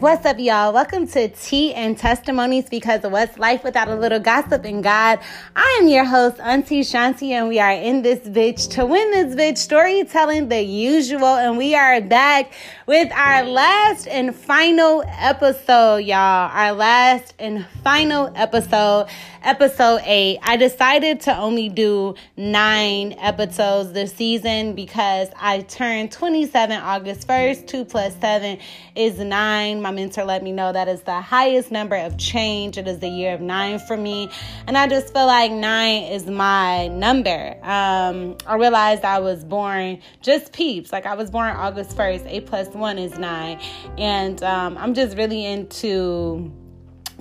What's up, y'all? Welcome to Tea and Testimonies, because what's life without a little gossip and God? I am your host, Auntie Shanti, and we are in this bitch to win this bitch, storytelling the usual, and we are back with our last and final episode, y'all. Our last and final episode, episode 8. I decided to only do 9 episodes this season because I turned 27 August 1st. 2 plus 7 is 9. My mentor let me know that is the highest number of change. It is the year of 9 for me. And I just feel like 9 is my number. I realized I was born just peeps. Like, I was born August 1st. 8 plus 1 is 9. And I'm just really into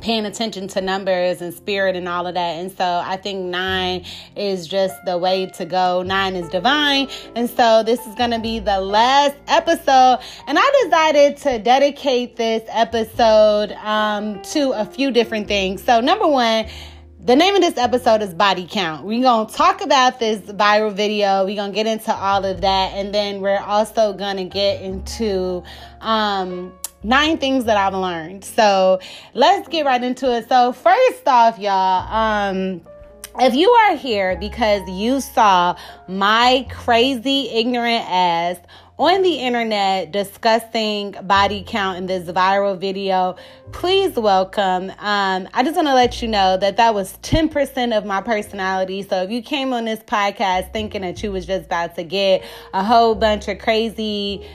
paying attention to numbers and spirit and all of that. And so I think 9 is just the way to go. 9 is divine. And so this is going to be the last episode. And I decided to dedicate this episode to a few different things. So number one, the name of this episode is Body Count. We're going to talk about this viral video. We're going to get into all of that. And then we're also going to get into 9 things that I've learned. So let's get right into it. So first off, y'all, if you are here because you saw my crazy ignorant ass on the internet discussing body count in this viral video, please welcome. I just want to let you know that that was 10% of my personality. So if you came on this podcast thinking that you was just about to get a whole bunch of crazy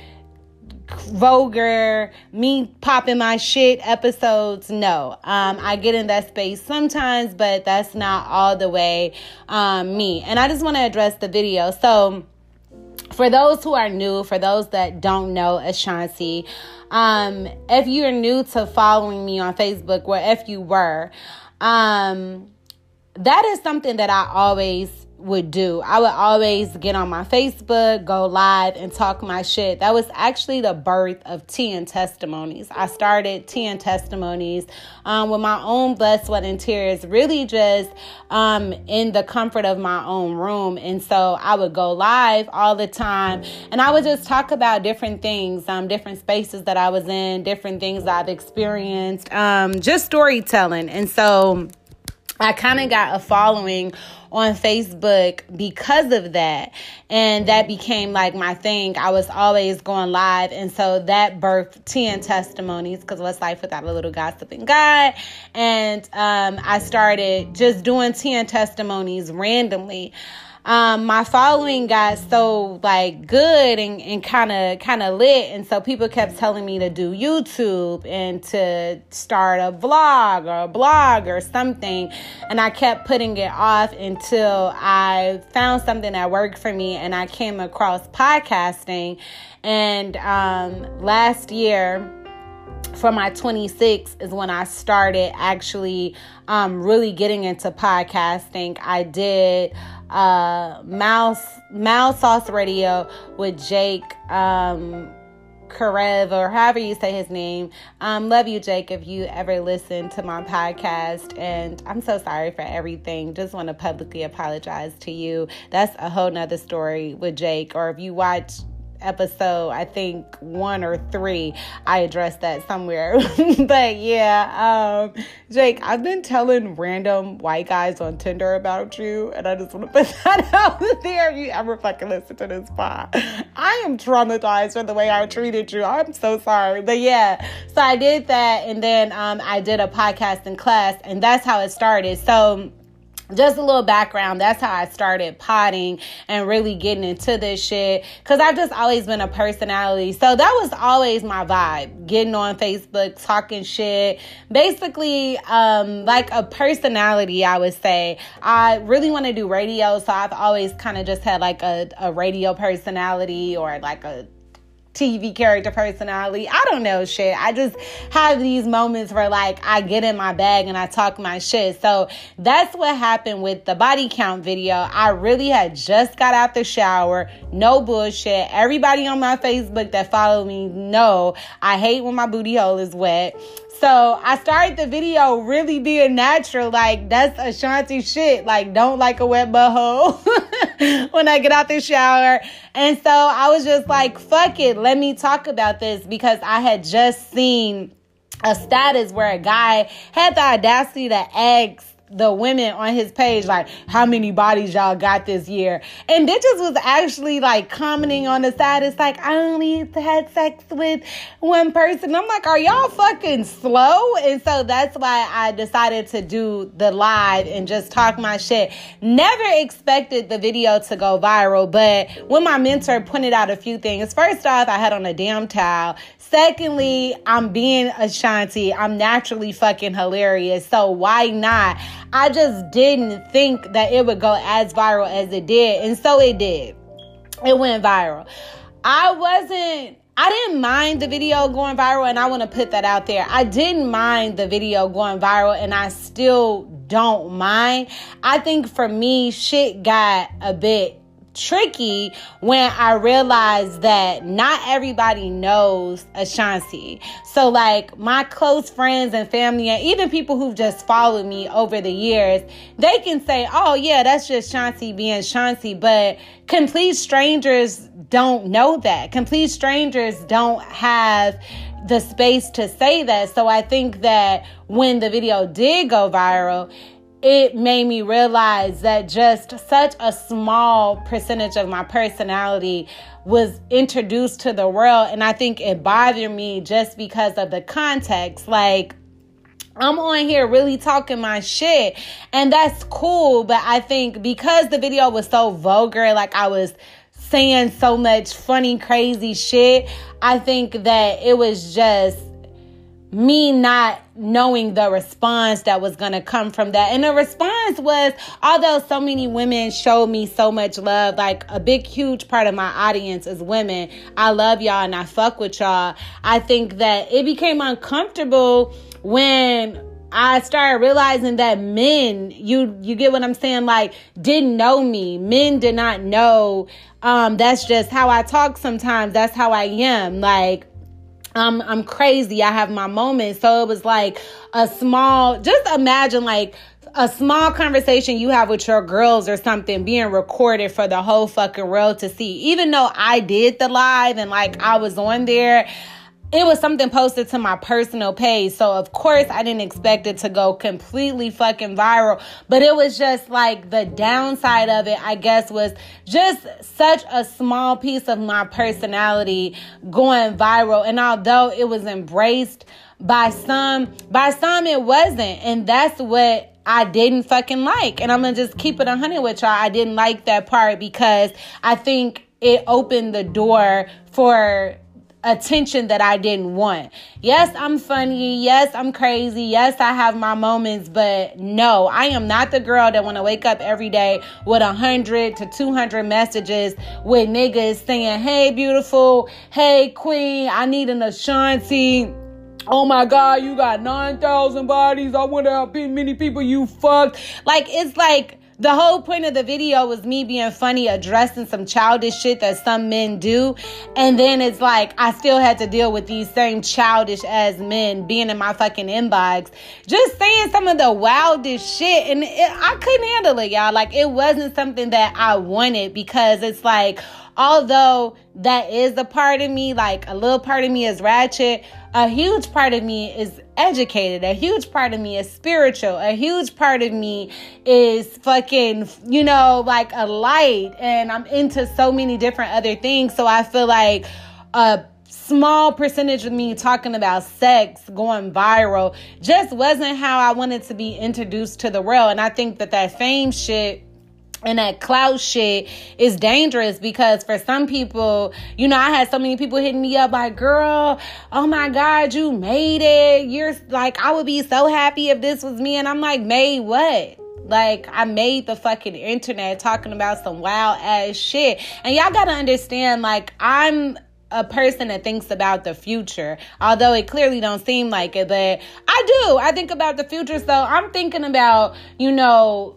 vulgar, me popping my shit episodes, no. I get in that space sometimes, but that's not all the way me. And I just want to address the video. So for those who are new, for those that don't know Ashanti, if you're new to following me on Facebook, or if you were, that is something that I always would do. I would always get on my Facebook, go live, and talk my shit. That was actually the birth of Tea and Testimonies. I started Tea and Testimonies with my own blood, sweat, and tears, really just in the comfort of my own room. And so I would go live all the time, and I would just talk about different things, different spaces that I was in, different things I've experienced, just storytelling. And so I kind of got a following on Facebook because of that. And that became like my thing. I was always going live. And so that birthed Tea and Testimonies, because what's life without a little gossip and God? And I started just doing Tea and Testimonies randomly. My following got so like good and kind of lit. And so people kept telling me to do YouTube and to start a vlog or a blog or something. And I kept putting it off until I found something that worked for me. And I came across podcasting. And last year, for my 26 is when I started actually really getting into podcasting. I did Mouse Sauce Radio with Jake Karev, or however you say his name. Love you, Jake, if you ever listen to my podcast. And I'm so sorry for everything. Just want to publicly apologize to you. That's a whole nother story with Jake. Or if you watch episode, I think 1 or 3, I addressed that somewhere. But yeah, Jake, I've been telling random white guys on Tinder about you, and I just want to put that out there. If you ever fucking listen to this pod, I am traumatized for the way I treated you. I'm so sorry. But yeah, so I did that, and then I did a podcasting class, and that's how it started. So just a little background. That's how I started potting and really getting into this shit, because I've just always been a personality. So that was always my vibe, getting on Facebook, talking shit, basically like a personality, I would say. I really want to do radio, so I've always kind of just had like a radio personality, or like a TV character personality. I don't know shit. I just have these moments where like I get in my bag and I talk my shit. So that's what happened with the body count video. I really had just got out the shower. No bullshit. Everybody on my Facebook that follow me know I hate when my booty hole is wet. So I started the video really being natural. Like, that's Ashanti shit. Like, don't like a wet butthole when I get out the shower. And so I was just like, fuck it. Let me talk about this, because I had just seen a status where a guy had the audacity to ask the women on his page, like, how many bodies y'all got this year? And bitches was actually like commenting on the status, like, I only had sex with one person. I'm like, are y'all fucking slow? And so that's why I decided to do the live and just talk my shit. Never expected the video to go viral, but when my mentor pointed out a few things, first off, I had on a damn towel. Secondly, I'm being Ashanti. I'm naturally fucking hilarious. So why not? I just didn't think that it would go as viral as it did. And so it did. It went viral. I didn't mind the video going viral, and I want to put that out there. I didn't mind the video going viral, and I still don't mind. I think for me, shit got a bit tricky when I realized that not everybody knows Ashanti. So like my close friends and family, and even people who've just followed me over the years, they can say, oh yeah, that's just Shanti being Shanti. But complete strangers don't know that. Complete strangers don't have the space to say that. So I think that when the video did go viral, it made me realize that just such a small percentage of my personality was introduced to the world. And I think it bothered me just because of the context. Like, I'm on here really talking my shit, and that's cool. But I think because the video was so vulgar, like I was saying so much funny, crazy shit, I think that it was just me not knowing the response that was going to come from that. And the response was, although so many women showed me so much love, like a big, huge part of my audience is women. I love y'all and I fuck with y'all. I think that it became uncomfortable when I started realizing that men, you get what I'm saying, like, didn't know me. Men did not know, that's just how I talk sometimes. That's how I am. Like, I'm crazy. I have my moments. So it was like just imagine like a small conversation you have with your girls or something being recorded for the whole fucking world to see. Even though I did the live and like I was on there, it was something posted to my personal page. So of course I didn't expect it to go completely fucking viral, but it was just like the downside of it, I guess, was just such a small piece of my personality going viral. And although it was embraced by some it wasn't. And that's what I didn't fucking like. And I'm going to just keep it 100 with y'all. I didn't like that part because I think it opened the door for attention that I didn't want. Yes, I'm funny. Yes, I'm crazy. Yes, I have my moments, but no, I am not the girl that want to wake up every day with 100 to 200 messages with niggas saying, hey, beautiful. Hey, queen, I need an Ashanti. Oh my God, you got 9,000 bodies. I wonder how many people you fucked. Like, it's like, the whole point of the video was me being funny, addressing some childish shit that some men do. And then it's like, I still had to deal with these same childish ass men being in my fucking inbox, just saying some of the wildest shit. And I couldn't handle it, y'all. Like, it wasn't something that I wanted, because it's like, although that is a part of me, like a little part of me is ratchet, a huge part of me is educated, a huge part of me is spiritual, a huge part of me is fucking, like a light, and I'm into so many different other things. So I feel like a small percentage of me talking about sex going viral just wasn't how I wanted to be introduced to the world. And I think that fame shit and that clout shit is dangerous, because for some people, I had so many people hitting me up like, girl, oh my God, you made it. You're like, I would be so happy if this was me. And I'm like, made what? Like, I made the fucking internet talking about some wild ass shit. And y'all gotta understand, like, I'm a person that thinks about the future, although it clearly don't seem like it, but I do. I think about the future. So I'm thinking about,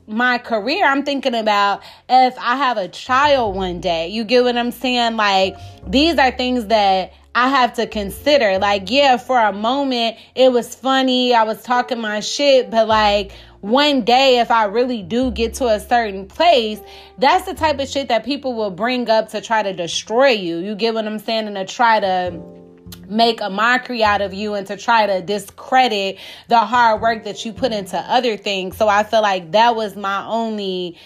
my career. I'm thinking about if I have a child one day. You get what I'm saying? Like, these are things that I have to consider. Like, yeah, for a moment it was funny, I was talking my shit, but like, one day, if I really do get to a certain place, that's the type of shit that people will bring up to try to destroy you. You get what I'm saying? And to try to make a mockery out of you and to try to discredit the hard work that you put into other things. So I feel like that was my only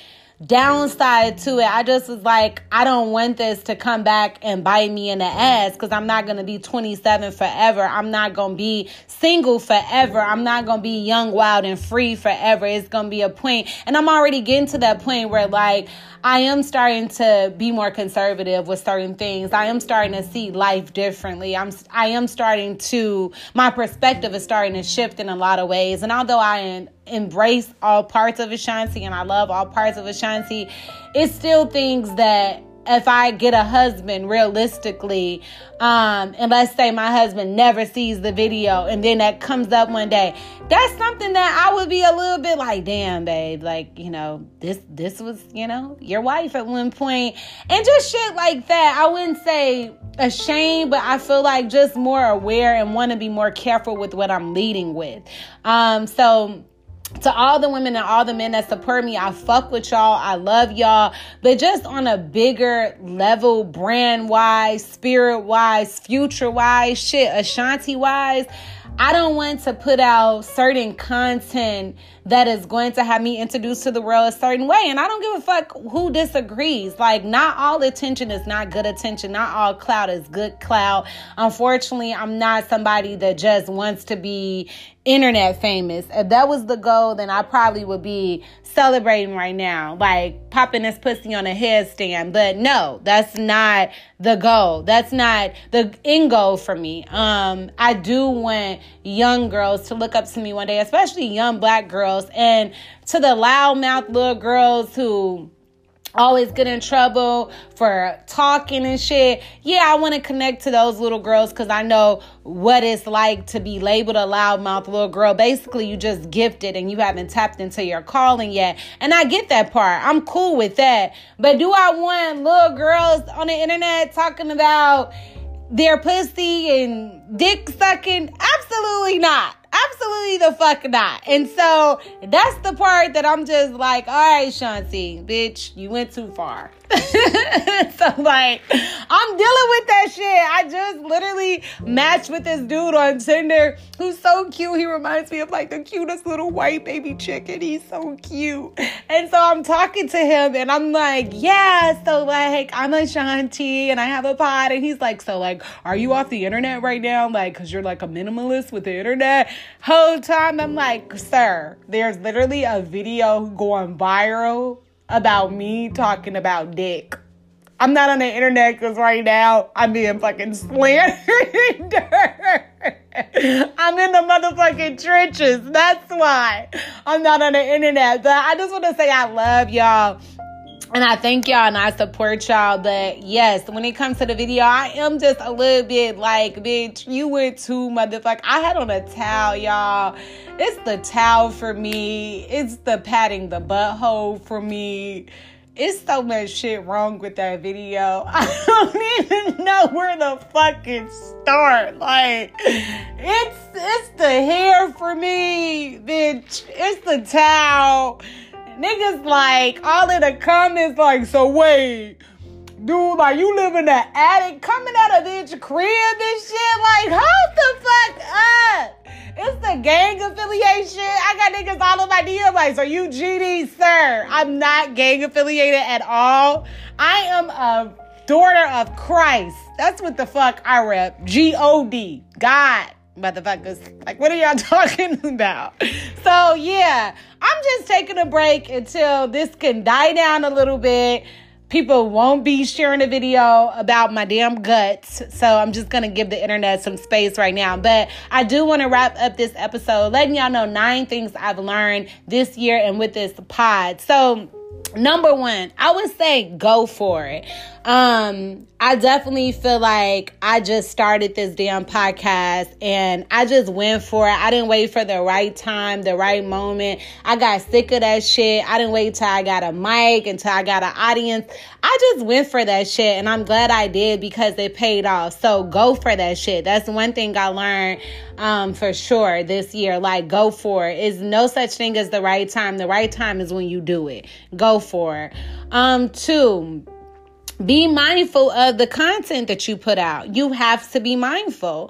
downside to it. I just was like, I don't want this to come back and bite me in the ass, because I'm not going to be 27 forever. I'm not going to be single forever. I'm not going to be young, wild, and free forever. It's going to be a point, and I'm already getting to that point where, like, I am starting to be more conservative with certain things. I am starting to see life differently. I am starting to, my perspective is starting to shift in a lot of ways. And although I embrace all parts of Ashanti and I love all parts of Ashanti, it's still things that if I get a husband, realistically, and let's say my husband never sees the video and then that comes up one day, that's something that I would be a little bit like, damn, babe, like, you know, this was, you know, your wife at one point. And just shit like that. I wouldn't say ashamed, but I feel like just more aware and want to be more careful with what I'm leading with. So to all the women and all the men that support me, I fuck with y'all. I love y'all. But just on a bigger level, brand-wise, spirit-wise, future-wise, shit, Ashanti-wise, I don't want to put out certain content that is going to have me introduced to the world a certain way. And I don't give a fuck who disagrees. Like, not all attention is not good attention. Not all clout is good clout. Unfortunately, I'm not somebody that just wants to be internet famous. If that was the goal, then I probably would be celebrating right now, like popping this pussy on a headstand. But no, that's not the goal. That's not the end goal for me. I do want young girls to look up to me one day, especially young Black girls, and to the loudmouth little girls who always get in trouble for talking and shit. Yeah, I want to connect to those little girls because I know what it's like to be labeled a loudmouth little girl. Basically, you just gifted and you haven't tapped into your calling yet. And I get that part. I'm cool with that. But do I want little girls on the internet talking about their pussy and dick sucking? Absolutely not. Absolutely the fuck not. And so that's the part that I'm just like, all right, Shanti, bitch, you went too far. So, like, I'm dealing with that shit. I just literally matched with this dude on Tinder who's so cute. He reminds me of, like, the cutest little white baby chicken. He's so cute. And so I'm talking to him and I'm like, yeah, so, like, I'm Ashanti and I have a pod. And he's like, so, like, are you off the internet right now? Like, because you're, like, a minimalist with the internet. Whole time I'm like, sir, there's literally a video going viral about me talking about dick. I'm not on the internet because right now I'm being fucking slandered. I'm in the motherfucking trenches. That's why I'm not on the internet. But I just want to say I love y'all. And I thank y'all and I support y'all. But yes, when it comes to the video, I am just a little bit like, bitch, you went too motherfucker. I had on a towel, y'all. It's the towel for me. It's the patting the butthole for me. It's so much shit wrong with that video. I don't even know where to fucking start. Like, it's the hair for me, bitch. It's the towel. Niggas, like, all in the comments, like, so wait, dude, like, you live in the attic coming out of this crib and shit? Like, hold the fuck up. It's the gang affiliation. I got niggas all in my DM, like, so you GD, sir. I'm not gang affiliated at all. I am a daughter of Christ. That's what the fuck I rep. G-O-D. God. Motherfuckers, like, what are y'all talking about? So yeah, I'm just taking a break until this can die down a little bit. People won't be sharing a video about my damn guts. So I'm just going to give the internet some space right now. But I do want to wrap up this episode letting y'all know 9 things I've learned this year and with this pod. So number 1, I would say go for it. I definitely feel like I just started this damn podcast and I just went for it. I didn't wait for the right time, the right moment. I got sick of that shit. I didn't wait till I got a mic, until I got an audience. I just went for that shit and I'm glad I did because it paid off. So go for that shit. That's one thing I learned for sure this year. Like, go for it. It's no such thing as the right time. The right time is when you do it. Go for it. 2, Be mindful of the content that you put out. You have to be mindful.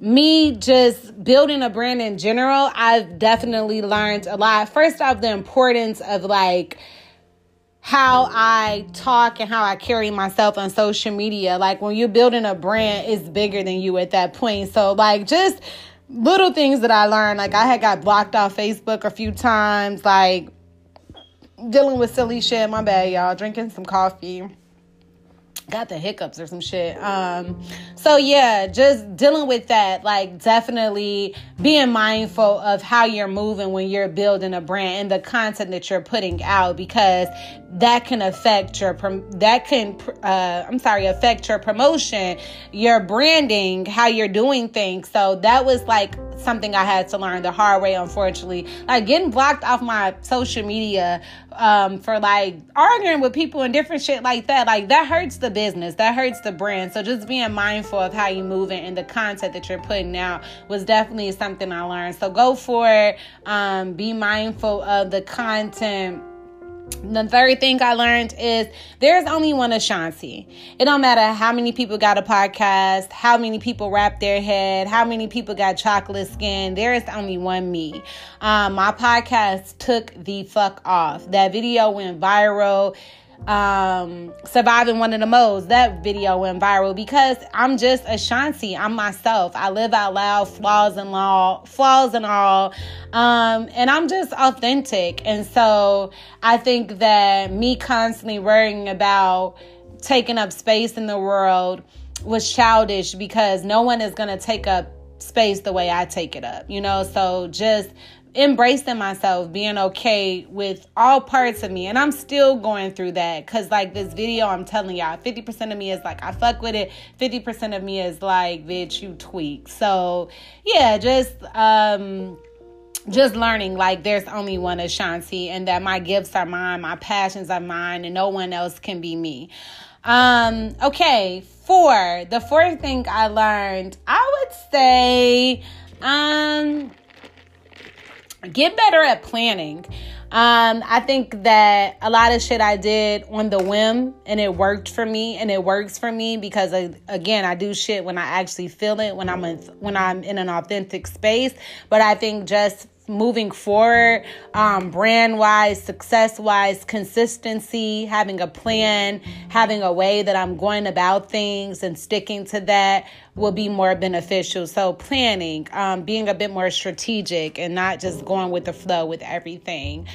Me just building a brand in general, I've definitely learned a lot. First off, the importance of like how I talk and how I carry myself on social media. Like when you're building a brand, it's bigger than you at that point. So like just little things that I learned. Like I had got blocked off Facebook a few times, like dealing with silly shit. My bad, y'all. Drinking some coffee. Got the hiccups or some shit. So yeah, just dealing with that, like definitely being mindful of how you're moving when you're building a brand and the content that you're putting out, because that can affect your, affect your promotion, your branding, how you're doing things. So that was like something I had to learn the hard way, unfortunately. Like getting blocked off my social media for like arguing with people and different shit like that. Like that hurts the business. That hurts the brand. So just being mindful of how you move and the content that you're putting out was definitely something I learned. So go for it. Be mindful of the content. The third thing I learned is there's only one Ashanti. It don't matter how many people got a podcast, how many people wrap their head, how many people got chocolate skin. There is only one me. My podcast took the fuck off. That video went viral. Surviving one of the modes, that video went viral because I'm just Ashanti. I'm myself. I live out loud, flaws and all. And I'm just authentic. And so I think that me constantly worrying about taking up space in the world was childish because no one is going to take up space the way I take it up, you know? So just embracing myself, being okay with all parts of me. And I'm still going through that because like this video, I'm telling y'all, 50% of me is like, I fuck with it. 50% of me is like, bitch, you tweak. So yeah, just learning like there's only one Ashanti and that my gifts are mine, my passions are mine, and no one else can be me. Okay, the fourth thing I learned, I would say, get better at planning. I think that a lot of shit I did on the whim and it worked for me and it works for me because again, I do shit when I actually feel it, when I'm in an authentic space. But I think just moving forward, brand-wise, success-wise, consistency, having a plan, having a way that I'm going about things and sticking to that will be more beneficial. So planning, being a bit more strategic and not just going with the flow with everything.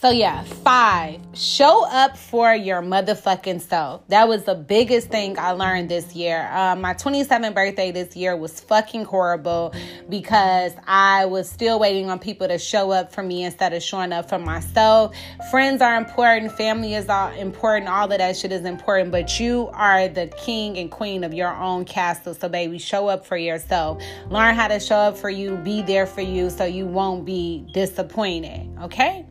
So yeah, 5, show up for your motherfucking self. That was the biggest thing I learned this year. My 27th birthday this year was fucking horrible because I was still waiting on people to show up for me instead of showing up for myself. Friends are important. Family is all important. All of that shit is important, but you are the king and queen of your own castle. So baby, show up for yourself. Learn how to show up for you. Be there for you so you won't be disappointed. Okay?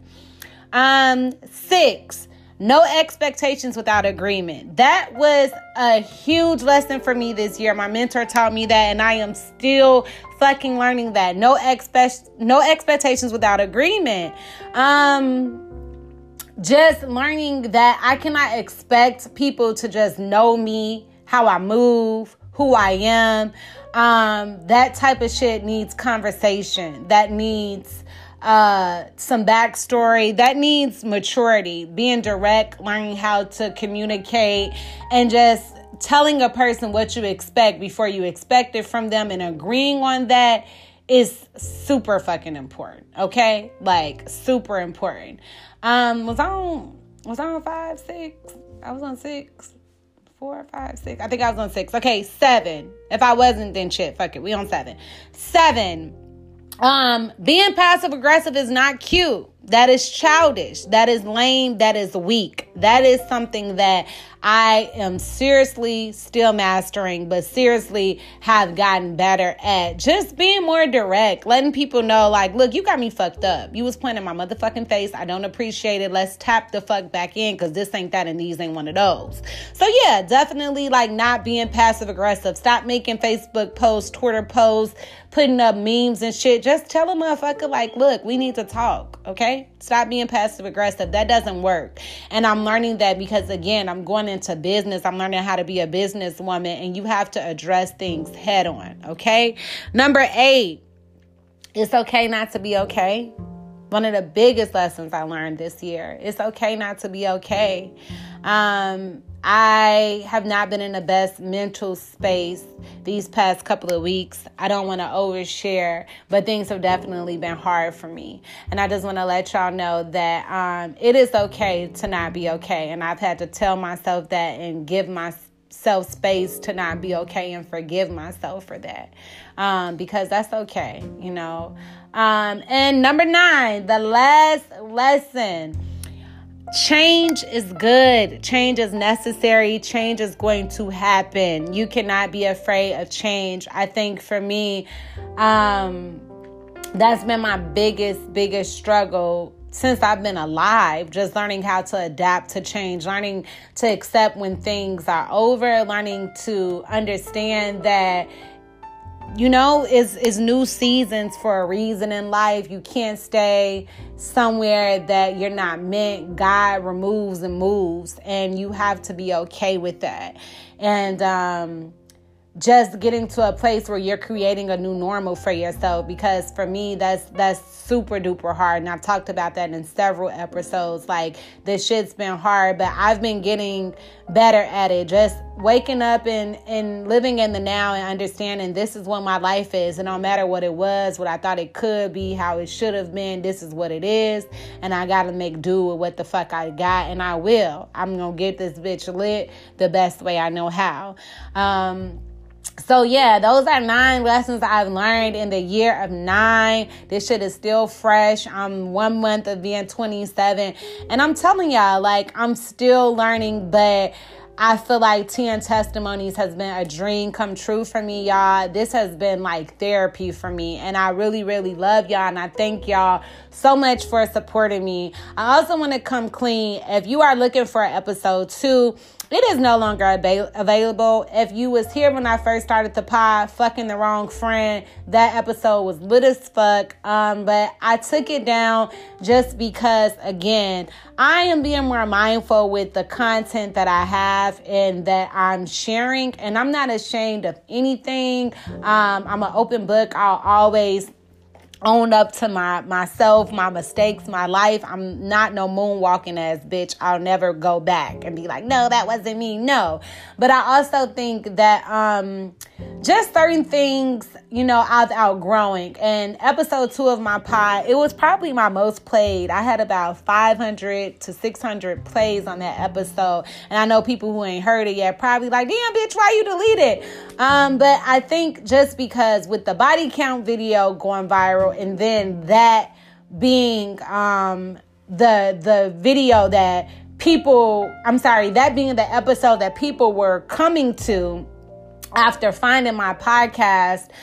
6, no expectations without agreement. That was a huge lesson for me this year. My mentor taught me that, and I am still fucking learning that. No expectations without agreement. Just learning that I cannot expect people to just know me, how I move, who I am. That type of shit needs conversation. That needs some backstory. That needs maturity, being direct, learning how to communicate, and just telling a person what you expect before you expect it from them and agreeing on that is super fucking important. Okay? Like super important. Was I on 5, 6? I was on 6. 4, 5, 6. I think I was on 6. Okay, 7. If I wasn't, then shit, fuck it. We on 7. 7. Being passive aggressive is not cute. That is childish. That is lame. That is weak. That is something that I am seriously still mastering, but seriously have gotten better at. Just being more direct, letting people know, like, look, you got me fucked up. You was playing in my motherfucking face. I don't appreciate it. Let's tap the fuck back in because this ain't that and these ain't one of those. So yeah, definitely like not being passive aggressive. Stop making Facebook posts, Twitter posts, putting up memes and shit. Just tell a motherfucker, like, look, we need to talk, okay? okay? Stop being passive aggressive. That doesn't work. And I'm learning that because, again, I'm going into business. I'm learning how to be a businesswoman, and you have to address things head on, okay? Number 8, it's okay not to be okay. One of the biggest lessons I learned this year. It's okay not to be okay. I have not been in the best mental space these past couple of weeks. I don't want to overshare, but things have definitely been hard for me. And I just want to let y'all know that it is okay to not be okay. And I've had to tell myself that and give myself space to not be okay and forgive myself for that. Because that's okay, you know. And number 9, the last lesson. Change is good. Change is necessary. Change is going to happen. You cannot be afraid of change. I think for me, that's been my biggest struggle since I've been alive, just learning how to adapt to change, learning to accept when things are over, learning to understand that, you know, it's new seasons for a reason in life. You can't stay somewhere that you're not meant. God removes and moves, and you have to be okay with that. And just getting to a place where you're creating a new normal for yourself, because for me, that's super duper hard. And I've talked about that in several episodes. Like, this shit's been hard, but I've been getting better at it. Just waking up and living in the now and understanding this is what my life is. And no matter what it was, what I thought it could be, how it should have been, this is what it is. And I got to make do with what the fuck I got. And I will. I'm going to get this bitch lit the best way I know how. So yeah, those are 9 lessons I've learned in the year of 9. This shit is still fresh. I'm 1 month of being 27. And I'm telling y'all, like, I'm still learning, but I feel like Tea and Testimonies has been a dream come true for me, y'all. This has been like therapy for me. And I really, really love y'all. And I thank y'all so much for supporting me. I also want to come clean. If you are looking for episode 2, it is no longer available. If you was here when I first started the pod, fucking the wrong friend, that episode was lit as fuck. But I took it down just because, again, I am being more mindful with the content that I have and that I'm sharing. And I'm not ashamed of anything. I'm an open book. I'll always own up to myself, my mistakes, my life. I'm not no moonwalking ass bitch. I'll never go back and be like, no, that wasn't me. No. But I also think that just certain things, you know, I've outgrowing. And episode 2 of my pod, it was probably my most played. I had about 500 to 600 plays on that episode. And I know people who ain't heard it yet probably like, damn, bitch, why you delete it? But I think just because with the body count video going viral, and then that being the video that that being the episode that people were coming to after finding my podcast, it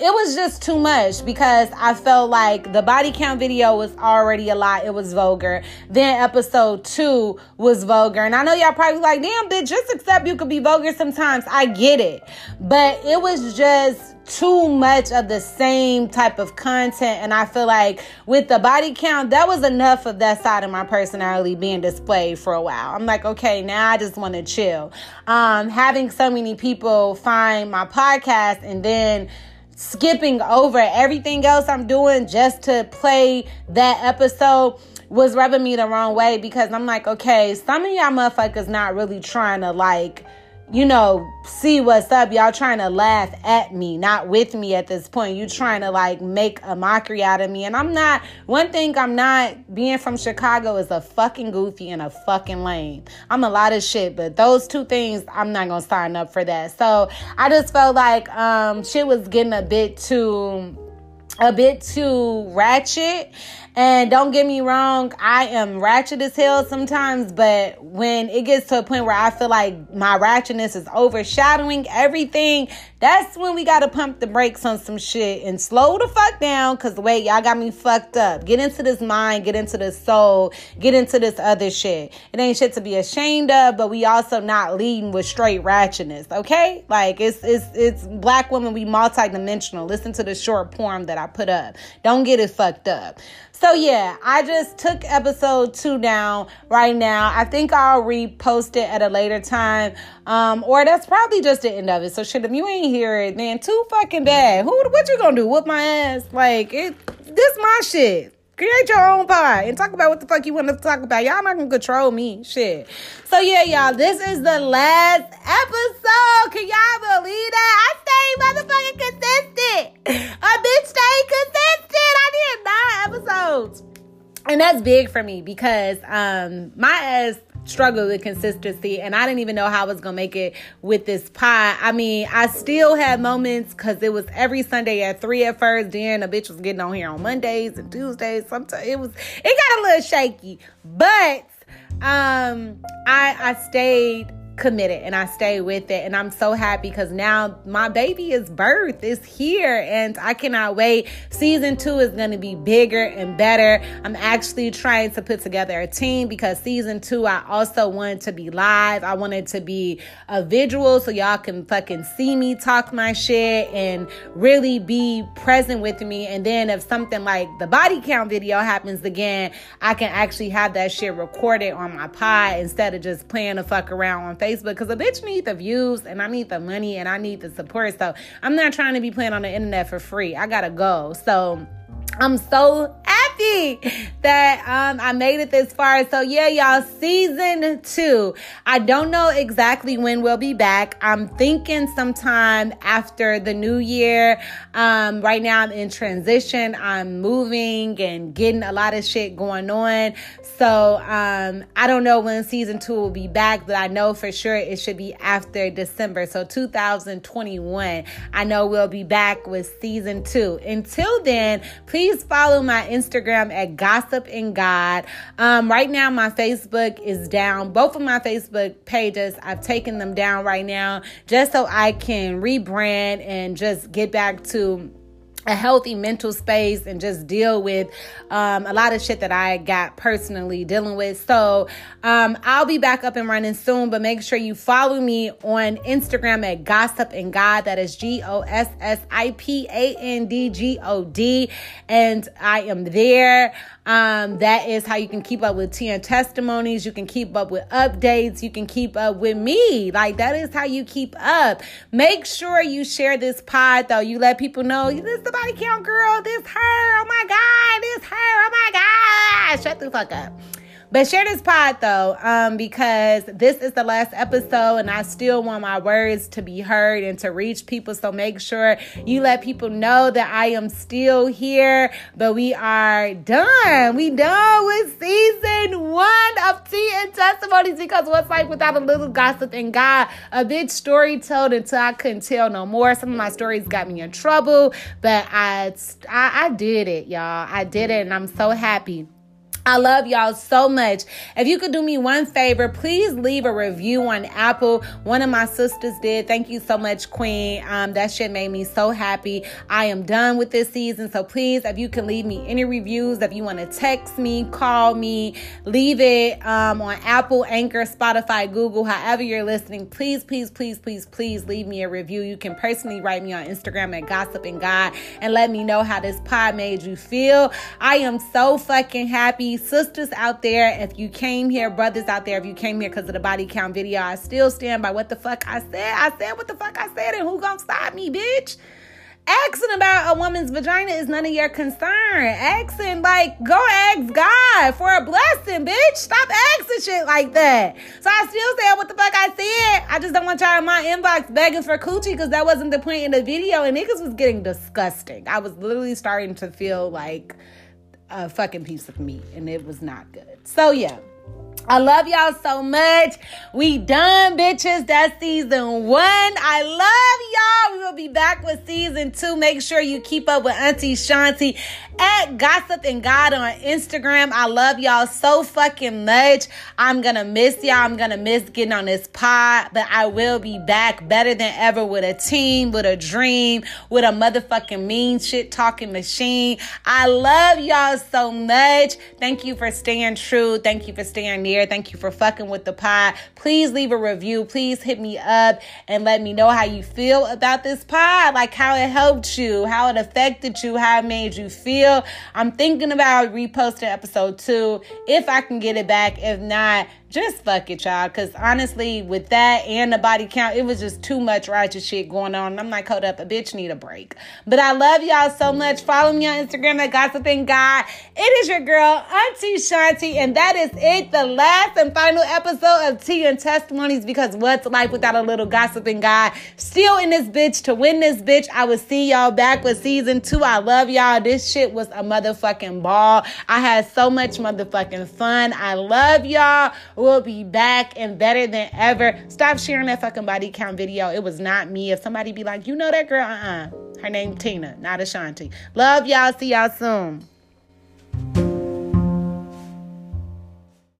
was just too much, because I felt like the body count video was already a lot. It was vulgar. Then episode 2 was vulgar. And I know y'all probably like, damn, bitch, just accept you could be vulgar sometimes. I get it. But it was just too much of the same type of content. And I feel like with the body count, that was enough of that side of my personality being displayed for a while. I'm like, okay, now I just want to chill. Having so many people find my podcast and then skipping over everything else I'm doing just to play that episode was rubbing me the wrong way, because I'm like, okay, some of y'all motherfuckers not really trying to, like, you know, see what's up. Y'all trying to laugh at me, not with me at this point. You trying to, like, make a mockery out of me. And I'm not, one thing I'm not, being from Chicago, is a fucking goofy and a fucking lame. I'm a lot of shit, but those two things, I'm not going to sign up for that. So I just felt like shit was getting a bit too ratchet. And don't get me wrong, I am ratchet as hell sometimes, but when it gets to a point where I feel like my ratchetness is overshadowing everything, that's when we got to pump the brakes on some shit and slow the fuck down, because wait, y'all got me fucked up. Get into this mind, get into this soul, get into this other shit. It ain't shit to be ashamed of, but we also not leading with straight ratchetness, okay? Like, it's black women, we multidimensional. Listen to the short poem that I put up. Don't get it fucked up. So yeah, I just took episode 2 down right now. I think I'll repost it at a later time. Or that's probably just the end of it. So shit, if you ain't hear it, man, too fucking bad. What you gonna do? Whoop my ass? Like, this my shit. Create your own pie and talk about what the fuck you want to talk about. Y'all not gonna control me. Shit. So yeah, y'all, this is the last episode. Can y'all believe that? I stay motherfucking consistent. A bitch stay consistent. I did 9 episodes. And that's big for me because my ass struggled with consistency and I didn't even know how I was gonna make it with this pod. I mean, I still had moments because it was every Sunday at 3 at first. Then the bitch was getting on here on Mondays and Tuesdays. Sometimes it got a little shaky, but I stayed committed and I stay with it, and I'm so happy because now my baby is birth is here and I cannot wait. Season 2 is going to be bigger and better. I'm actually trying to put together a team because season 2 I also want to be live. I want it to be a visual so y'all can fucking see me talk my shit and really be present with me. And then if something like the body count video happens again, I can actually have that shit recorded on my pod instead of just playing the fuck around on Facebook, because a bitch needs the views and I need the money and I need the support. So I'm not trying to be playing on the internet for free. I gotta go. So I'm so happy that I made it this far. So yeah, y'all, season 2. I don't know exactly when we'll be back. I'm thinking sometime after the new year. Right now I'm in transition. I'm moving and getting a lot of shit going on. So I don't know when season 2 will be back, but I know for sure it should be after December. So 2021, I know we'll be back with season 2. Until then, please follow my Instagram at Gossip and God. Right now, my Facebook is down. Both of my Facebook pages, I've taken them down right now just so I can rebrand and just get back to a healthy mental space and just deal with a lot of shit that I got personally dealing with. So I'll be back up and running soon, but make sure you follow me on Instagram at Gossip and God. That is GOSSIPANDGOD. And I am there. That is how you can keep up with Tea and Testimonies. You can keep up with updates. You can keep up with me. Like, that is how you keep up. Make sure you share this pod, though. You let people know, this is the Body Count girl. This her. Oh, my God. This her. Oh, my God. Shut the fuck up. But share this pod, though, because this is the last episode and I still want my words to be heard and to reach people. So make sure you let people know that I am still here, but we are done. We done with season 1 of Tea and Testimonies, because what's life without a little gossip and God? A big story told until I couldn't tell no more. Some of my stories got me in trouble, but I did it, y'all. I did it, and I'm so happy. I love y'all so much. If you could do me one favor, please leave a review on Apple. One of my sisters did. Thank you so much, Queen. That shit made me so happy. I am done with this season. So please, if you can leave me any reviews, if you want to text me, call me, leave it on Apple, Anchor, Spotify, Google, however you're listening. Please, please, please, please, please leave me a review. You can personally write me on Instagram at Gossip and God and let me know how this pod made you feel. I am so fucking happy. Sisters out there, if you came here, brothers out there, if you came here because of the body count video, I still stand by what the fuck I said. I said what the fuck I said, and who gonna stop me, bitch? Asking about a woman's vagina is none of your concern. Asking, like, go ask God for a blessing, bitch. Stop asking shit like that. So I still said what the fuck I said. I just don't want y'all in my inbox begging for coochie, because that wasn't the point in the video, and niggas was getting disgusting. I was literally starting to feel like a fucking piece of meat, and it was not good. So yeah, I love y'all so much. We done, bitches. That's season 1. I love y'all. We will be back with season 2. Make sure you keep up with Auntie Shanti at Gossip and God on Instagram. I love y'all so fucking much. I'm gonna miss y'all. I'm gonna miss getting on this pod, but I will be back better than ever with a team, with a dream, with a motherfucking mean shit talking machine. I love y'all so much. Thank you for staying true. Thank you for staying there. Thank you for fucking with the pod. Please leave a review. Please hit me up and let me know how you feel about this pod, like how it helped you, how it affected you, how it made you feel. I'm thinking about reposting episode 2 if I can get it back. If not, just fuck it, y'all, because honestly, with that and the body count, it was just too much righteous shit going on. And I'm like, hold up, a bitch need a break. But I love y'all so much. Follow me on Instagram at Gossip and God. It is your girl, Auntie Shanti, and that is it, the last and final episode of Tea and Testimonies, because what's life without a little Gossip and God? Still in this bitch to win this bitch. I will see y'all back with season 2. I love y'all. This shit was a motherfucking ball. I had so much motherfucking fun. I love y'all. We'll be back and better than ever. Stop sharing that fucking body count video. It was not me. If somebody be like, you know that girl, Her name Tina, not Ashanti. Love y'all. See y'all soon.